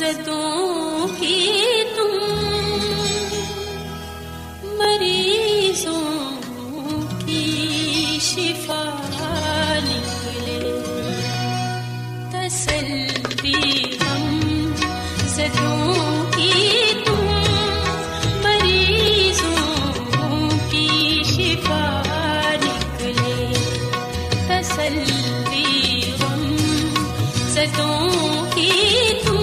زدوں کی تم مریضوں کی شفا نکلے، تسلی ہم زدوں کی تم مریضوں کی شفا نکلے، تسلی ہم زدوں کی تم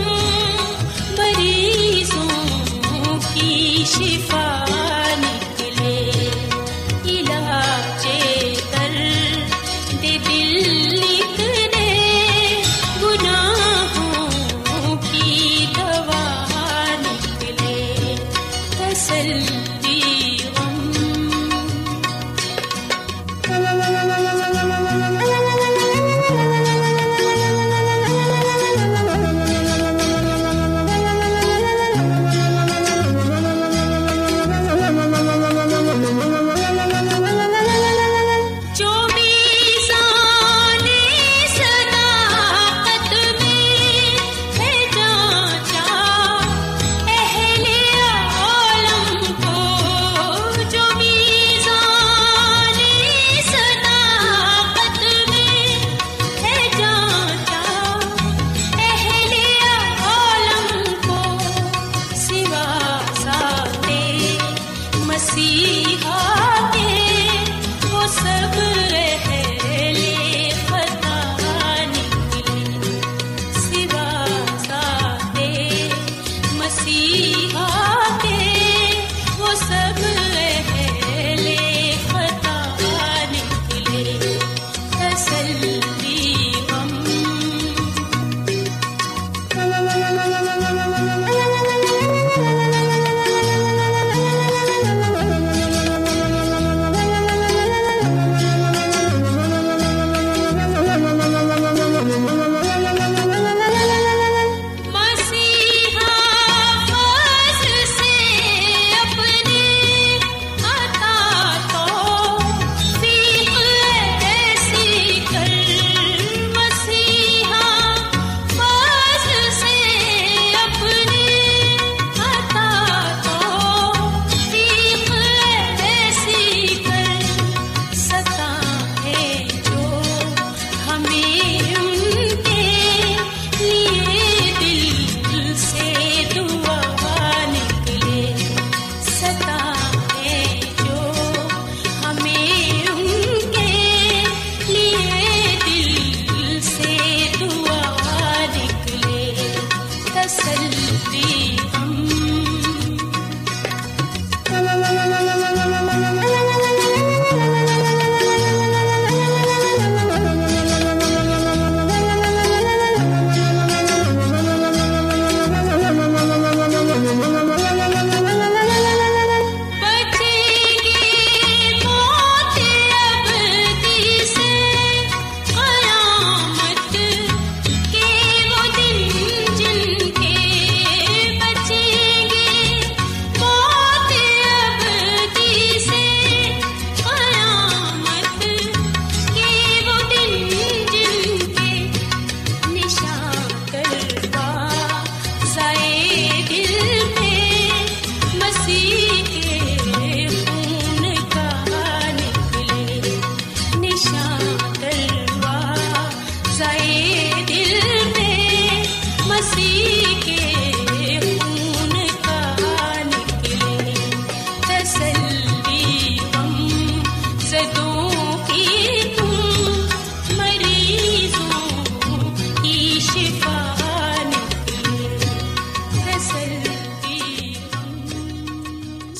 مریضوں کی شفا نکلے، علاج درد دل نکلے، گناہوں کی دوا نکلے، تسلی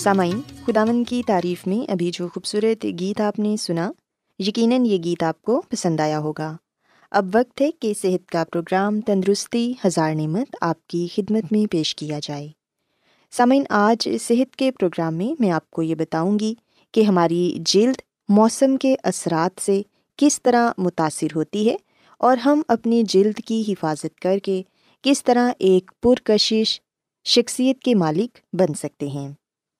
سامعین، خداوند کی تعریف میں ابھی جو خوبصورت گیت آپ نے سنا، یقیناً یہ گیت آپ کو پسند آیا ہوگا۔ اب وقت ہے کہ صحت کا پروگرام تندرستی ہزار نعمت آپ کی خدمت میں پیش کیا جائے۔ سامعین، آج صحت کے پروگرام میں میں آپ کو یہ بتاؤں گی کہ ہماری جلد موسم کے اثرات سے کس طرح متاثر ہوتی ہے اور ہم اپنی جلد کی حفاظت کر کے کس طرح ایک پرکشش شخصیت کے مالک بن سکتے ہیں۔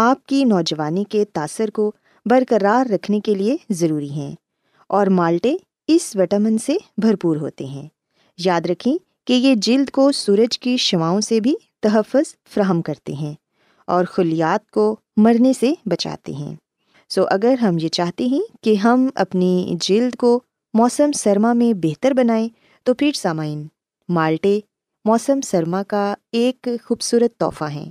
آپ کی نوجوانی کے تاثر کو برقرار رکھنے کے لیے ضروری ہیں اور مالٹے اس وٹامن سے بھرپور ہوتے ہیں۔ یاد رکھیں کہ یہ جلد کو سورج کی شعاؤں سے بھی تحفظ فراہم کرتے ہیں اور خلیات کو مرنے سے بچاتے ہیں۔ اگر ہم یہ چاہتے ہیں کہ ہم اپنی جلد کو موسم سرما میں بہتر بنائیں، تو پھر سامعین، مالٹے موسم سرما کا ایک خوبصورت تحفہ ہیں۔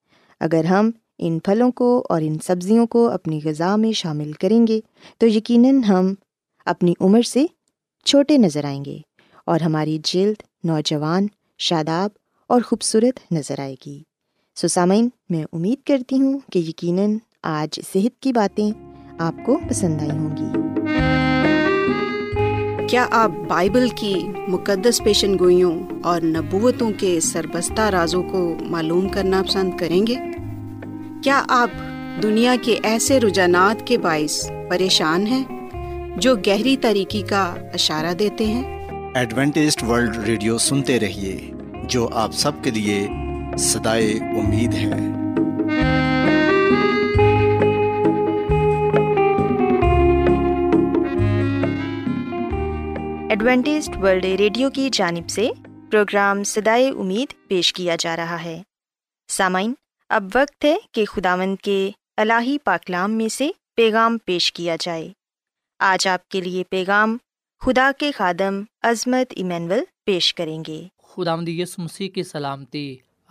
اگر ہم ان پھلوں کو اور ان سبزیوں کو اپنی غذا میں شامل کریں گے تو یقیناً ہم اپنی عمر سے چھوٹے نظر آئیں گے اور ہماری جلد نوجوان، شاداب اور خوبصورت نظر آئے گی۔ سامعین، میں امید کرتی ہوں کہ یقیناً آج صحت کی باتیں آپ کو پسند آئی ہوں گی۔ کیا آپ بائبل کی مقدس پیشن گوئیوں اور نبوتوں کے سربستہ رازوں کو معلوم کرنا پسند کریں گے؟ کیا آپ دنیا کے ایسے رجحانات کے باعث پریشان ہیں جو گہری تاریکی کا اشارہ دیتے ہیں؟ ایڈونٹسٹ ورلڈ ریڈیو سنتے رہیے، جو آپ سب کے لیے صدائے امید ہے۔ ایڈونٹسٹ ورلڈ ریڈیو کی جانب سے پروگرام صدائے امید پیش کیا جا رہا ہے۔ سامعین، اب وقت ہے کہ خداوند کے الہی پاکلام میں سے پیغام پیش کیا جائے۔ آج آپ کے لیے پیغام خدا کے خادم عظمت ایمینول پیش کریں گے۔ خداوند یسوع مسیح کی سلامتی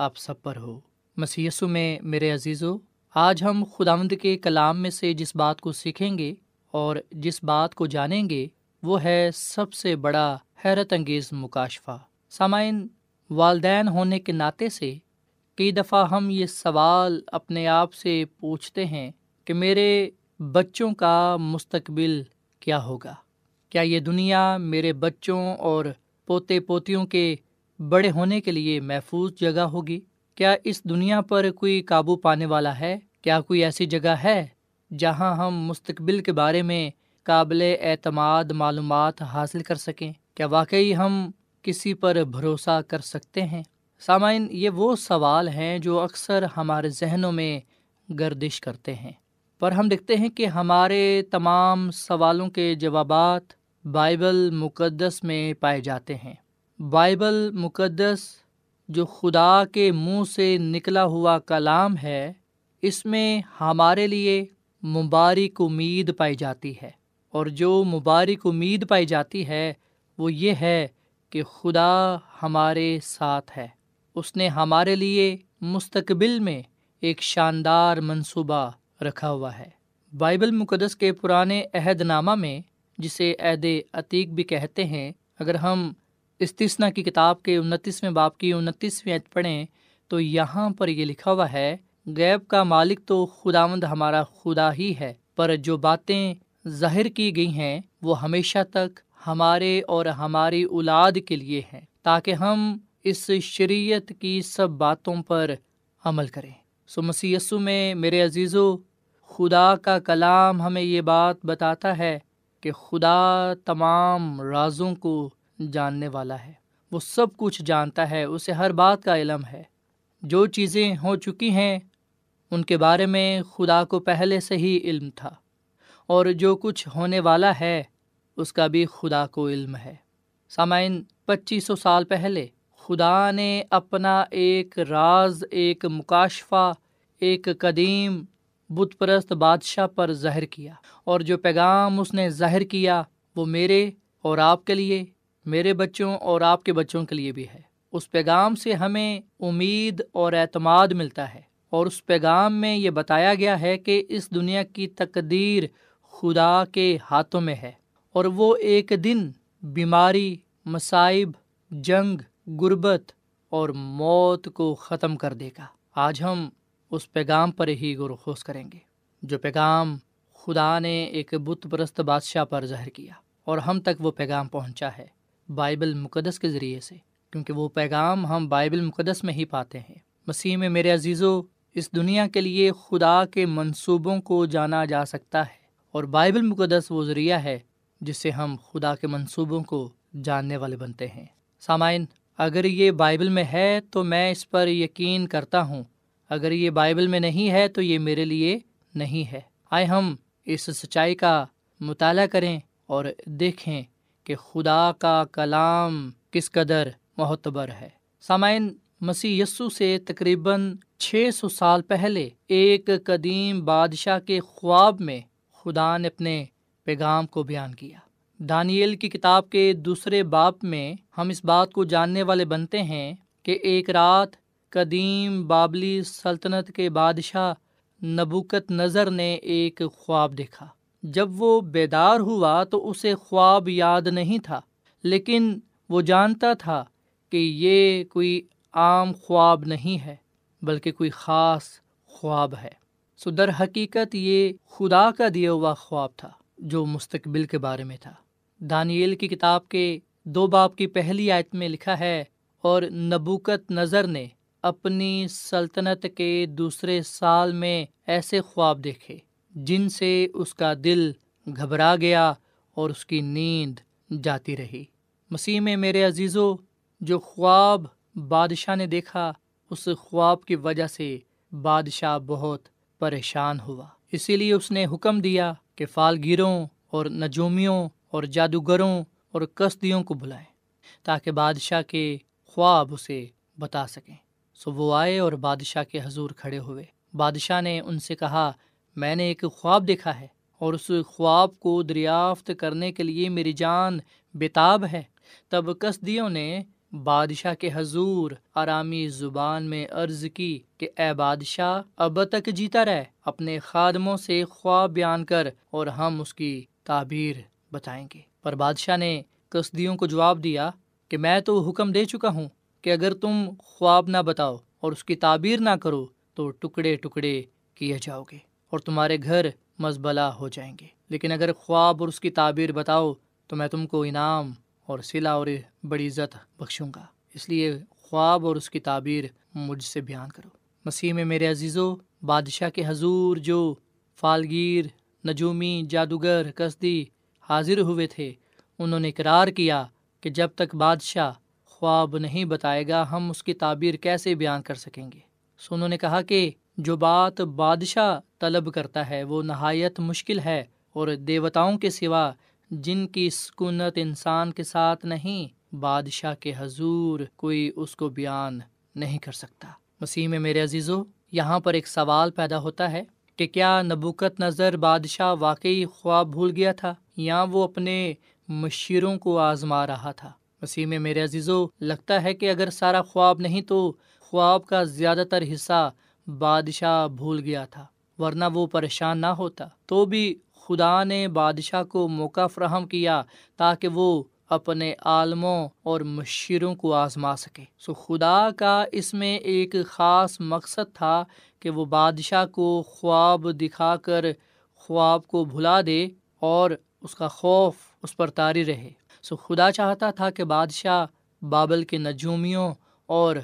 آپ سب پر ہو۔ مسیح یسوع میں میرے عزیزو، آج ہم خداوند کے کلام میں سے جس بات کو سیکھیں گے اور جس بات کو جانیں گے وہ ہے سب سے بڑا حیرت انگیز مکاشفہ۔ سامعین، والدین ہونے کے ناطے سے کئی دفعہ ہم یہ سوال اپنے آپ سے پوچھتے ہیں کہ میرے بچوں کا مستقبل کیا ہوگا؟ کیا یہ دنیا میرے بچوں اور پوتے پوتیوں کے بڑے ہونے کے لیے محفوظ جگہ ہوگی؟ کیا اس دنیا پر کوئی قابو پانے والا ہے؟ کیا کوئی ایسی جگہ ہے جہاں ہم مستقبل کے بارے میں قابل اعتماد معلومات حاصل کر سکیں؟ کیا واقعی ہم کسی پر بھروسہ کر سکتے ہیں؟ سامعین، یہ وہ سوال ہیں جو اکثر ہمارے ذہنوں میں گردش کرتے ہیں، پر ہم دیکھتے ہیں کہ ہمارے تمام سوالوں کے جوابات بائبل مقدس میں پائے جاتے ہیں۔ بائبل مقدس، جو خدا کے منہ سے نکلا ہوا کلام ہے، اس میں ہمارے لیے مبارک امید پائی جاتی ہے، اور جو مبارک امید پائی جاتی ہے وہ یہ ہے کہ خدا ہمارے ساتھ ہے۔ اس نے ہمارے لیے مستقبل میں ایک شاندار منصوبہ رکھا ہوا ہے۔ بائبل مقدس کے پرانے عہد نامہ میں، جسے عہد عتیق بھی کہتے ہیں، اگر ہم استثنا کی کتاب کے 29ویں باب کی 29ویں آیت پڑھیں تو یہاں پر یہ لکھا ہوا ہے، غیب کا مالک تو خداوند ہمارا خدا ہی ہے، پر جو باتیں ظاہر کی گئی ہیں وہ ہمیشہ تک ہمارے اور ہماری اولاد کے لیے ہیں، تاکہ ہم اس شریعت کی سب باتوں پر عمل کریں۔ مسیح یسوع میں میرے عزیزو، خدا کا کلام ہمیں یہ بات بتاتا ہے کہ خدا تمام رازوں کو جاننے والا ہے، وہ سب کچھ جانتا ہے، اسے ہر بات کا علم ہے۔ جو چیزیں ہو چکی ہیں ان کے بارے میں خدا کو پہلے سے ہی علم تھا، اور جو کچھ ہونے والا ہے اس کا بھی خدا کو علم ہے۔ سامعین، 2500 سال پہلے خدا نے اپنا ایک راز، ایک مکاشفہ، ایک قدیم بت پرست بادشاہ پر ظاہر کیا، اور جو پیغام اس نے ظاہر کیا وہ میرے اور آپ کے لیے، میرے بچوں اور آپ کے بچوں کے لیے بھی ہے۔ اس پیغام سے ہمیں امید اور اعتماد ملتا ہے، اور اس پیغام میں یہ بتایا گیا ہے کہ اس دنیا کی تقدیر خدا کے ہاتھوں میں ہے، اور وہ ایک دن بیماری، مصائب، جنگ، غربت اور موت کو ختم کر دے گا۔ آج ہم اس پیغام پر ہی غور و خوض کریں گے، جو پیغام خدا نے ایک بت پرست بادشاہ پر ظاہر کیا، اور ہم تک وہ پیغام پہنچا ہے بائبل مقدس کے ذریعے سے۔ کیونکہ وہ پیغام ہم بائبل مقدس میں ہی پاتے ہیں۔ مسیح میں میرے عزیزو، اس دنیا کے لیے خدا کے منصوبوں کو جانا جا سکتا ہے، اور بائبل مقدس وہ ذریعہ ہے جس سے ہم خدا کے منصوبوں کو جاننے والے بنتے ہیں۔ سامعین، اگر یہ بائبل میں ہے تو میں اس پر یقین کرتا ہوں، اگر یہ بائبل میں نہیں ہے تو یہ میرے لیے نہیں ہے۔ آئے ہم اس سچائی کا مطالعہ کریں اور دیکھیں کہ خدا کا کلام کس قدر معتبر ہے۔ سامعین، مسیح یسوع سے تقریباً 600 سال پہلے ایک قدیم بادشاہ کے خواب میں خدا نے اپنے پیغام کو بیان کیا۔ دانیل کی کتاب کے 2 باب میں ہم اس بات کو جاننے والے بنتے ہیں کہ ایک رات قدیم بابلی سلطنت کے بادشاہ نبوکت نظر نے ایک خواب دیکھا۔ جب وہ بیدار ہوا تو اسے خواب یاد نہیں تھا، لیکن وہ جانتا تھا کہ یہ کوئی عام خواب نہیں ہے بلکہ کوئی خاص خواب ہے۔ سو در حقیقت یہ خدا کا دیا ہوا خواب تھا جو مستقبل کے بارے میں تھا۔ دانیل کی کتاب کے 2 باب کی پہلی آیت میں لکھا ہے، اور نبوکت نظر نے اپنی سلطنت کے 2 سال میں ایسے خواب دیکھے جن سے اس کا دل گھبرا گیا اور اس کی نیند جاتی رہی۔ مسیح میں میرے عزیزو، جو خواب بادشاہ نے دیکھا، اس خواب کی وجہ سے بادشاہ بہت پریشان ہوا، اسی لیے اس نے حکم دیا کہ فالگیروں اور نجومیوں اور جادوگروں اور قصدیوں کو بلائیں تاکہ بادشاہ کے خواب اسے بتا سکیں۔ سو وہ آئے اور بادشاہ کے حضور کھڑے ہوئے۔ بادشاہ نے ان سے کہا، میں نے ایک خواب دیکھا ہے اور اس خواب کو دریافت کرنے کے لیے میری جان بیتاب ہے۔ تب قصدیوں نے بادشاہ کے حضور آرامی زبان میں عرض کی کہ اے بادشاہ، اب تک جیتا رہے، اپنے خادموں سے خواب بیان کر اور ہم اس کی تعبیر بتائیں گے۔ پر بادشاہ نے قصدیوں کو جواب دیا کہ میں تو حکم دے چکا ہوں کہ اگر تم خواب نہ بتاؤ اور اس کی تعبیر نہ کرو تو ٹکڑے ٹکڑے کیے جاؤ گے اور تمہارے گھر مزبلا ہو جائیں گے، لیکن اگر خواب اور اس کی تعبیر بتاؤ تو میں تم کو انعام اور صلہ اور بڑی عزت بخشوں گا، اس لیے خواب اور اس کی تعبیر مجھ سے بیان کرو۔ مسیح میں میرے عزیزو، بادشاہ کے حضور جو فالگیر، نجومی، جادوگر، قصدی حاضر ہوئے تھے، انہوں نے اقرار کیا کہ جب تک بادشاہ خواب نہیں بتائے گا ہم اس کی تعبیر کیسے بیان کر سکیں گے۔ سو انہوں نے کہا کہ جو بات بادشاہ طلب کرتا ہے وہ نہایت مشکل ہے، اور دیوتاؤں کے سوا جن کی سکونت انسان کے ساتھ نہیں، بادشاہ کے حضور کوئی اس کو بیان نہیں کر سکتا۔ مسیح میں میرے عزیزو، یہاں پر ایک سوال پیدا ہوتا ہے کہ کیا نبوکت نظر بادشاہ واقعی خواب بھول گیا تھا یا وہ اپنے مشیروں کو آزما رہا تھا؟ مسیح میں میرے عزیزو، لگتا ہے کہ اگر سارا خواب نہیں تو خواب کا زیادہ تر حصہ بادشاہ بھول گیا تھا، ورنہ وہ پریشان نہ ہوتا۔ تو بھی خدا نے بادشاہ کو موقع فراہم کیا تاکہ وہ اپنے عالموں اور مشیروں کو آزما سکے۔ سو خدا کا اس میں ایک خاص مقصد تھا کہ وہ بادشاہ کو خواب دکھا کر خواب کو بھلا دے اور اس کا خوف اس پر طاری رہے۔ سو خدا چاہتا تھا کہ بادشاہ بابل کے نجومیوں اور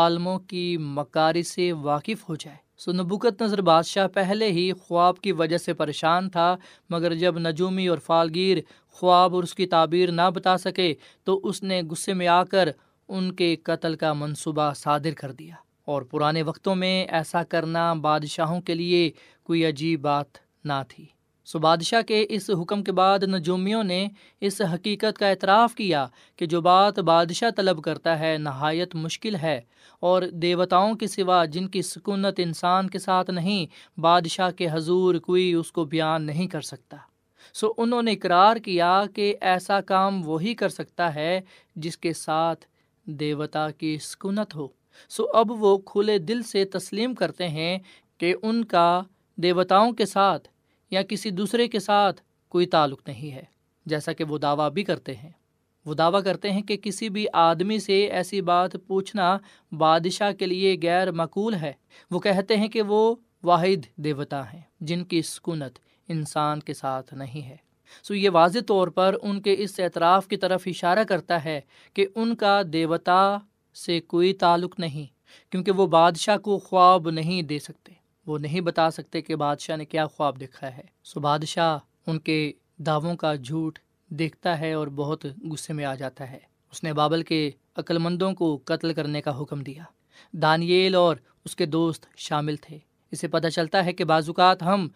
عالموں کی مکاری سے واقف ہو جائے۔ سو نبوکت نظر بادشاہ پہلے ہی خواب کی وجہ سے پریشان تھا، مگر جب نجومی اور فالگیر خواب اور اس کی تعبیر نہ بتا سکے تو اس نے غصے میں آ کر ان کے قتل کا منصوبہ صادر کر دیا، اور پرانے وقتوں میں ایسا کرنا بادشاہوں کے لیے کوئی عجیب بات نہ تھی۔ سو بادشاہ کے اس حکم کے بعد نجومیوں نے اس حقیقت کا اعتراف کیا کہ جو بات بادشاہ طلب کرتا ہے نہایت مشکل ہے، اور دیوتاؤں کے سوا جن کی سکونت انسان کے ساتھ نہیں، بادشاہ کے حضور کوئی اس کو بیان نہیں کر سکتا۔ سو انہوں نے اقرار کیا کہ ایسا کام وہی کر سکتا ہے جس کے ساتھ دیوتا کی سکونت ہو۔ سو اب وہ کھلے دل سے تسلیم کرتے ہیں کہ ان کا دیوتاؤں کے ساتھ یا کسی دوسرے کے ساتھ کوئی تعلق نہیں ہے، جیسا کہ وہ دعویٰ بھی کرتے ہیں۔ وہ دعویٰ کرتے ہیں کہ کسی بھی آدمی سے ایسی بات پوچھنا بادشاہ کے لیے غیر معقول ہے۔ وہ کہتے ہیں کہ وہ واحد دیوتا ہیں جن کی سکونت انسان کے ساتھ نہیں ہے۔ سو یہ واضح طور پر ان کے اس اعتراف کی طرف اشارہ کرتا ہے کہ ان کا دیوتا سے کوئی تعلق نہیں، کیونکہ وہ بادشاہ کو خواب نہیں دے سکتے، وہ نہیں بتا سکتے کہ بادشاہ نے کیا خواب دیکھا ہے۔ سو بادشاہ ان کے دعووں کا جھوٹ دیکھتا ہے اور بہت غصے میں آ جاتا ہے۔ اس نے بابل کے عقل مندوں کو قتل کرنے کا حکم دیا۔ دانییل اور اس کے دوست شامل تھے۔ اسے پتہ چلتا ہے کہ بعض اوقات ہم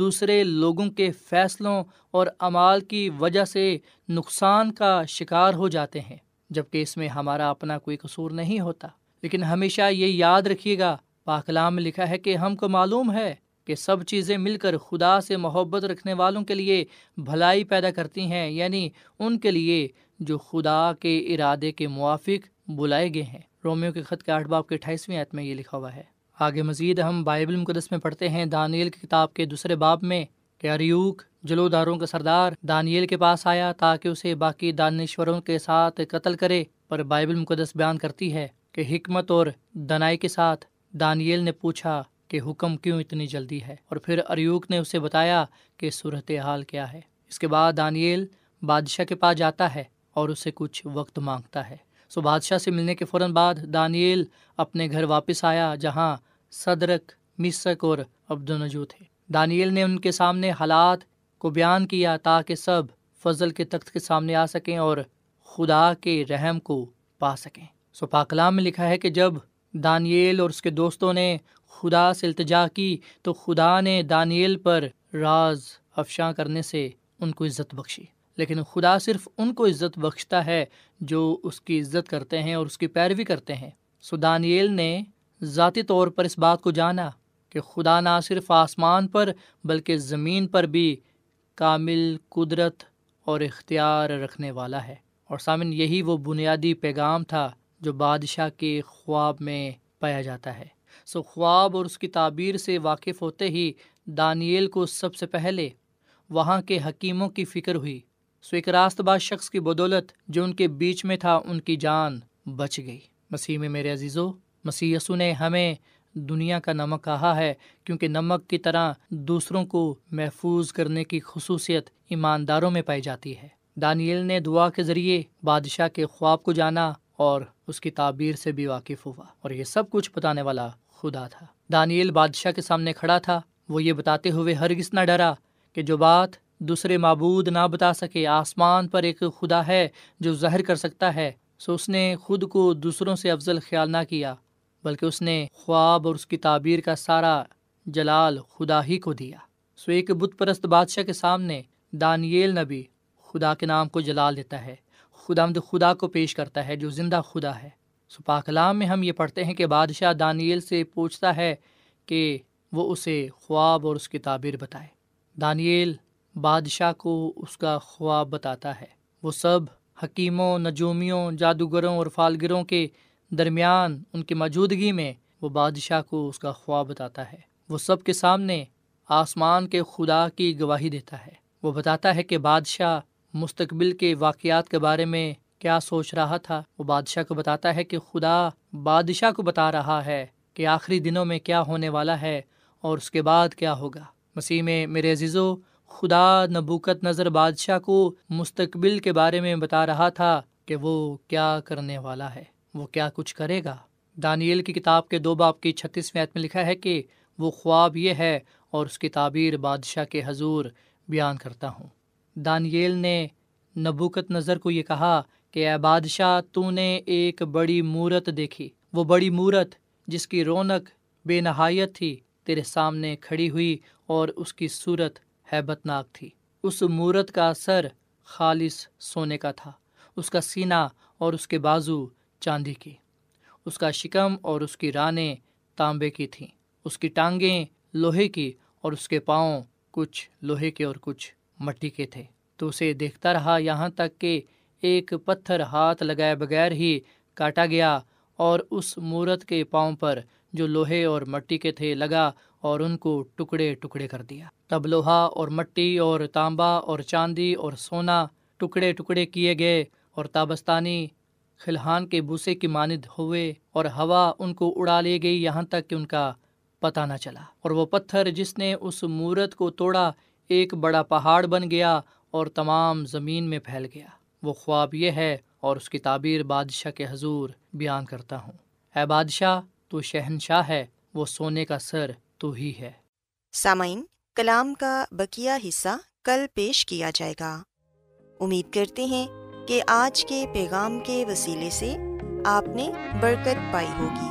دوسرے لوگوں کے فیصلوں اور اعمال کی وجہ سے نقصان کا شکار ہو جاتے ہیں، جبکہ اس میں ہمارا اپنا کوئی قصور نہیں ہوتا۔ لیکن ہمیشہ یہ یاد رکھیے گا، پاک کلام میں لکھا ہے کہ ہم کو معلوم ہے کہ سب چیزیں مل کر خدا سے محبت رکھنے والوں کے لیے بھلائی پیدا کرتی ہیں، یعنی ان کے لیے جو خدا کے ارادے کے موافق بلائے گئے ہیں۔ رومیو کے خط کے 8 باب کے 28ویں آیت میں یہ لکھا ہوا ہے۔ آگے مزید ہم بائبل مقدس میں پڑھتے ہیں دانییل کی کتاب کے 2 باب میں کہ اریوک جلوداروں کا سردار دانییل کے پاس آیا تاکہ اسے باقی دانشوروں کے ساتھ قتل کرے، پر بائبل مقدس بیان کرتی ہے کہ حکمت اور دانائی کے ساتھ دانییل نے پوچھا کہ حکم کیوں اتنی جلدی ہے، اور پھر اریوک نے اسے بتایا کہ صورتحال کیا ہے۔ اس کے بعد دانییل بادشاہ کے پاس جاتا ہے اور اسے کچھ وقت مانگتا ہے۔ سو بادشاہ سے ملنے کے فوراً بعد دانییل اپنے گھر واپس آیا، جہاں صدرک، میثک اور عبدونجو تھے۔ دانییل نے ان کے سامنے حالات کو بیان کیا تاکہ سب فضل کے تخت کے سامنے آ سکیں اور خدا کے رحم کو پا سکیں۔ سو پاک کلام میں لکھا ہے کہ جب دانییل اور اس کے دوستوں نے خدا سے التجا کی تو خدا نے دانییل پر راز افشاں کرنے سے ان کو عزت بخشی، لیکن خدا صرف ان کو عزت بخشتا ہے جو اس کی عزت کرتے ہیں اور اس کی پیروی کرتے ہیں۔ سو دانییل نے ذاتی طور پر اس بات کو جانا کہ خدا نہ صرف آسمان پر بلکہ زمین پر بھی کامل قدرت اور اختیار رکھنے والا ہے۔ اور سامن، یہی وہ بنیادی پیغام تھا جو بادشاہ کے خواب میں پایا جاتا ہے۔ سو خواب اور اس کی تعبیر سے واقف ہوتے ہی دانییل کو سب سے پہلے وہاں کے حکیموں کی فکر ہوئی۔ سو ایک راست باز شخص کی بدولت جو ان کے بیچ میں تھا، ان کی جان بچ گئی۔ مسیح میں میرے عزیزو، مسیح یسوع نے ہمیں دنیا کا نمک کہا ہے، کیونکہ نمک کی طرح دوسروں کو محفوظ کرنے کی خصوصیت ایمانداروں میں پائی جاتی ہے۔ دانییل نے دعا کے ذریعے بادشاہ کے خواب کو جانا اور اس کی تعبیر سے بھی واقف ہوا، اور یہ سب کچھ بتانے والا خدا تھا۔ دانییل بادشاہ کے سامنے کھڑا تھا، وہ یہ بتاتے ہوئے ہرگز نہ ڈرا کہ جو بات دوسرے معبود نہ بتا سکے، آسمان پر ایک خدا ہے جو ظاہر کر سکتا ہے۔ سو اس نے خود کو دوسروں سے افضل خیال نہ کیا، بلکہ اس نے خواب اور اس کی تعبیر کا سارا جلال خدا ہی کو دیا۔ سو ایک بت پرست بادشاہ کے سامنے دانییل نبی خدا کے نام کو جلال دیتا ہے، خداوند خدا کو پیش کرتا ہے جو زندہ خدا ہے۔ سو پاک کلام میں ہم یہ پڑھتے ہیں کہ بادشاہ دانییل سے پوچھتا ہے کہ وہ اسے خواب اور اس کی تعبیر بتائے۔ دانییل بادشاہ کو اس کا خواب بتاتا ہے۔ وہ سب حکیموں، نجومیوں، جادوگروں اور فالگروں کے درمیان ان کی موجودگی میں وہ بادشاہ کو اس کا خواب بتاتا ہے۔ وہ سب کے سامنے آسمان کے خدا کی گواہی دیتا ہے۔ وہ بتاتا ہے کہ بادشاہ مستقبل کے واقعات کے بارے میں کیا سوچ رہا تھا۔ وہ بادشاہ کو بتاتا ہے کہ خدا بادشاہ کو بتا رہا ہے کہ آخری دنوں میں کیا ہونے والا ہے اور اس کے بعد کیا ہوگا۔ مسیح میں میرے عزیزو، خدا نبوکت نظر بادشاہ کو مستقبل کے بارے میں بتا رہا تھا کہ وہ کیا کرنے والا ہے، وہ کیا کچھ کرے گا۔ دانییل کی کتاب کے 2 باب کی 36ویں آیت میں لکھا ہے کہ وہ خواب یہ ہے اور اس کی تعبیر بادشاہ کے حضور بیان کرتا ہوں۔ دانییل نے نبوکت نظر کو یہ کہا کہ اے بادشاہ، تو نے ایک بڑی مورت دیکھی، وہ بڑی مورت جس کی رونق بے نہایت تھی، تیرے سامنے کھڑی ہوئی اور اس کی صورت ہیبت ناک تھی۔ اس مورت کا سر خالص سونے کا تھا، اس کا سینہ اور اس کے بازو چاندی کی، اس کا شکم اور اس کی رانیں تانبے کی تھیں، اس کی ٹانگیں لوہے کی اور اس کے پاؤں کچھ لوہے کے اور کچھ مٹی کے تھے۔ تو اسے دیکھتا رہا یہاں تک کہ ایک پتھر ہاتھ لگائے بغیر ہی کاٹا گیا اور اس مورت کے پاؤں پر جو لوہے اور مٹی کے تھے لگا اور ان کو ٹکڑے ٹکڑے کر دیا۔ تب لوہا اور مٹی اور تانبا اور چاندی اور سونا ٹکڑے ٹکڑے کیے گئے اور تابستانی خلہان کے بوسے کی ماند ہوئے، اور ہوا ان کو اڑا لے گئی یہاں تک کہ ان کا پتہ نہ چلا۔ اور وہ پتھر جس نے اس مورت کو توڑا ایک بڑا پہاڑ بن گیا اور تمام زمین میں پھیل گیا۔ وہ خواب یہ ہے اور اس کی تعبیر بادشاہ کے حضور بیان کرتا ہوں۔ اے بادشاہ، تو شہنشاہ ہے، وہ سونے کا سر تو ہی ہے۔ سامعین، کلام کا بقیہ حصہ کل پیش کیا جائے گا۔ امید کرتے ہیں کہ آج کے پیغام کے وسیلے سے آپ نے برکت پائی ہوگی۔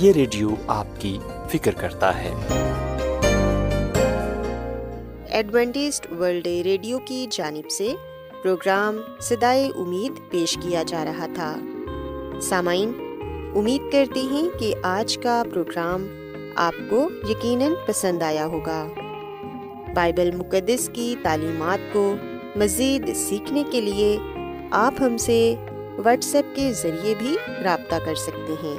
یہ ریڈیو آپ کی فکر کرتا ہے۔ ایڈوینٹسٹ ورلڈ ریڈیو کی جانب سے پروگرام صدائے امید پیش کیا جا رہا تھا۔ سامعین، امید کرتے ہیں کہ آج کا پروگرام آپ کو یقیناً پسند آیا ہوگا۔ بائبل مقدس کی تعلیمات کو مزید سیکھنے کے لیے آپ ہم سے واٹس ایپ کے ذریعے بھی رابطہ کر سکتے ہیں۔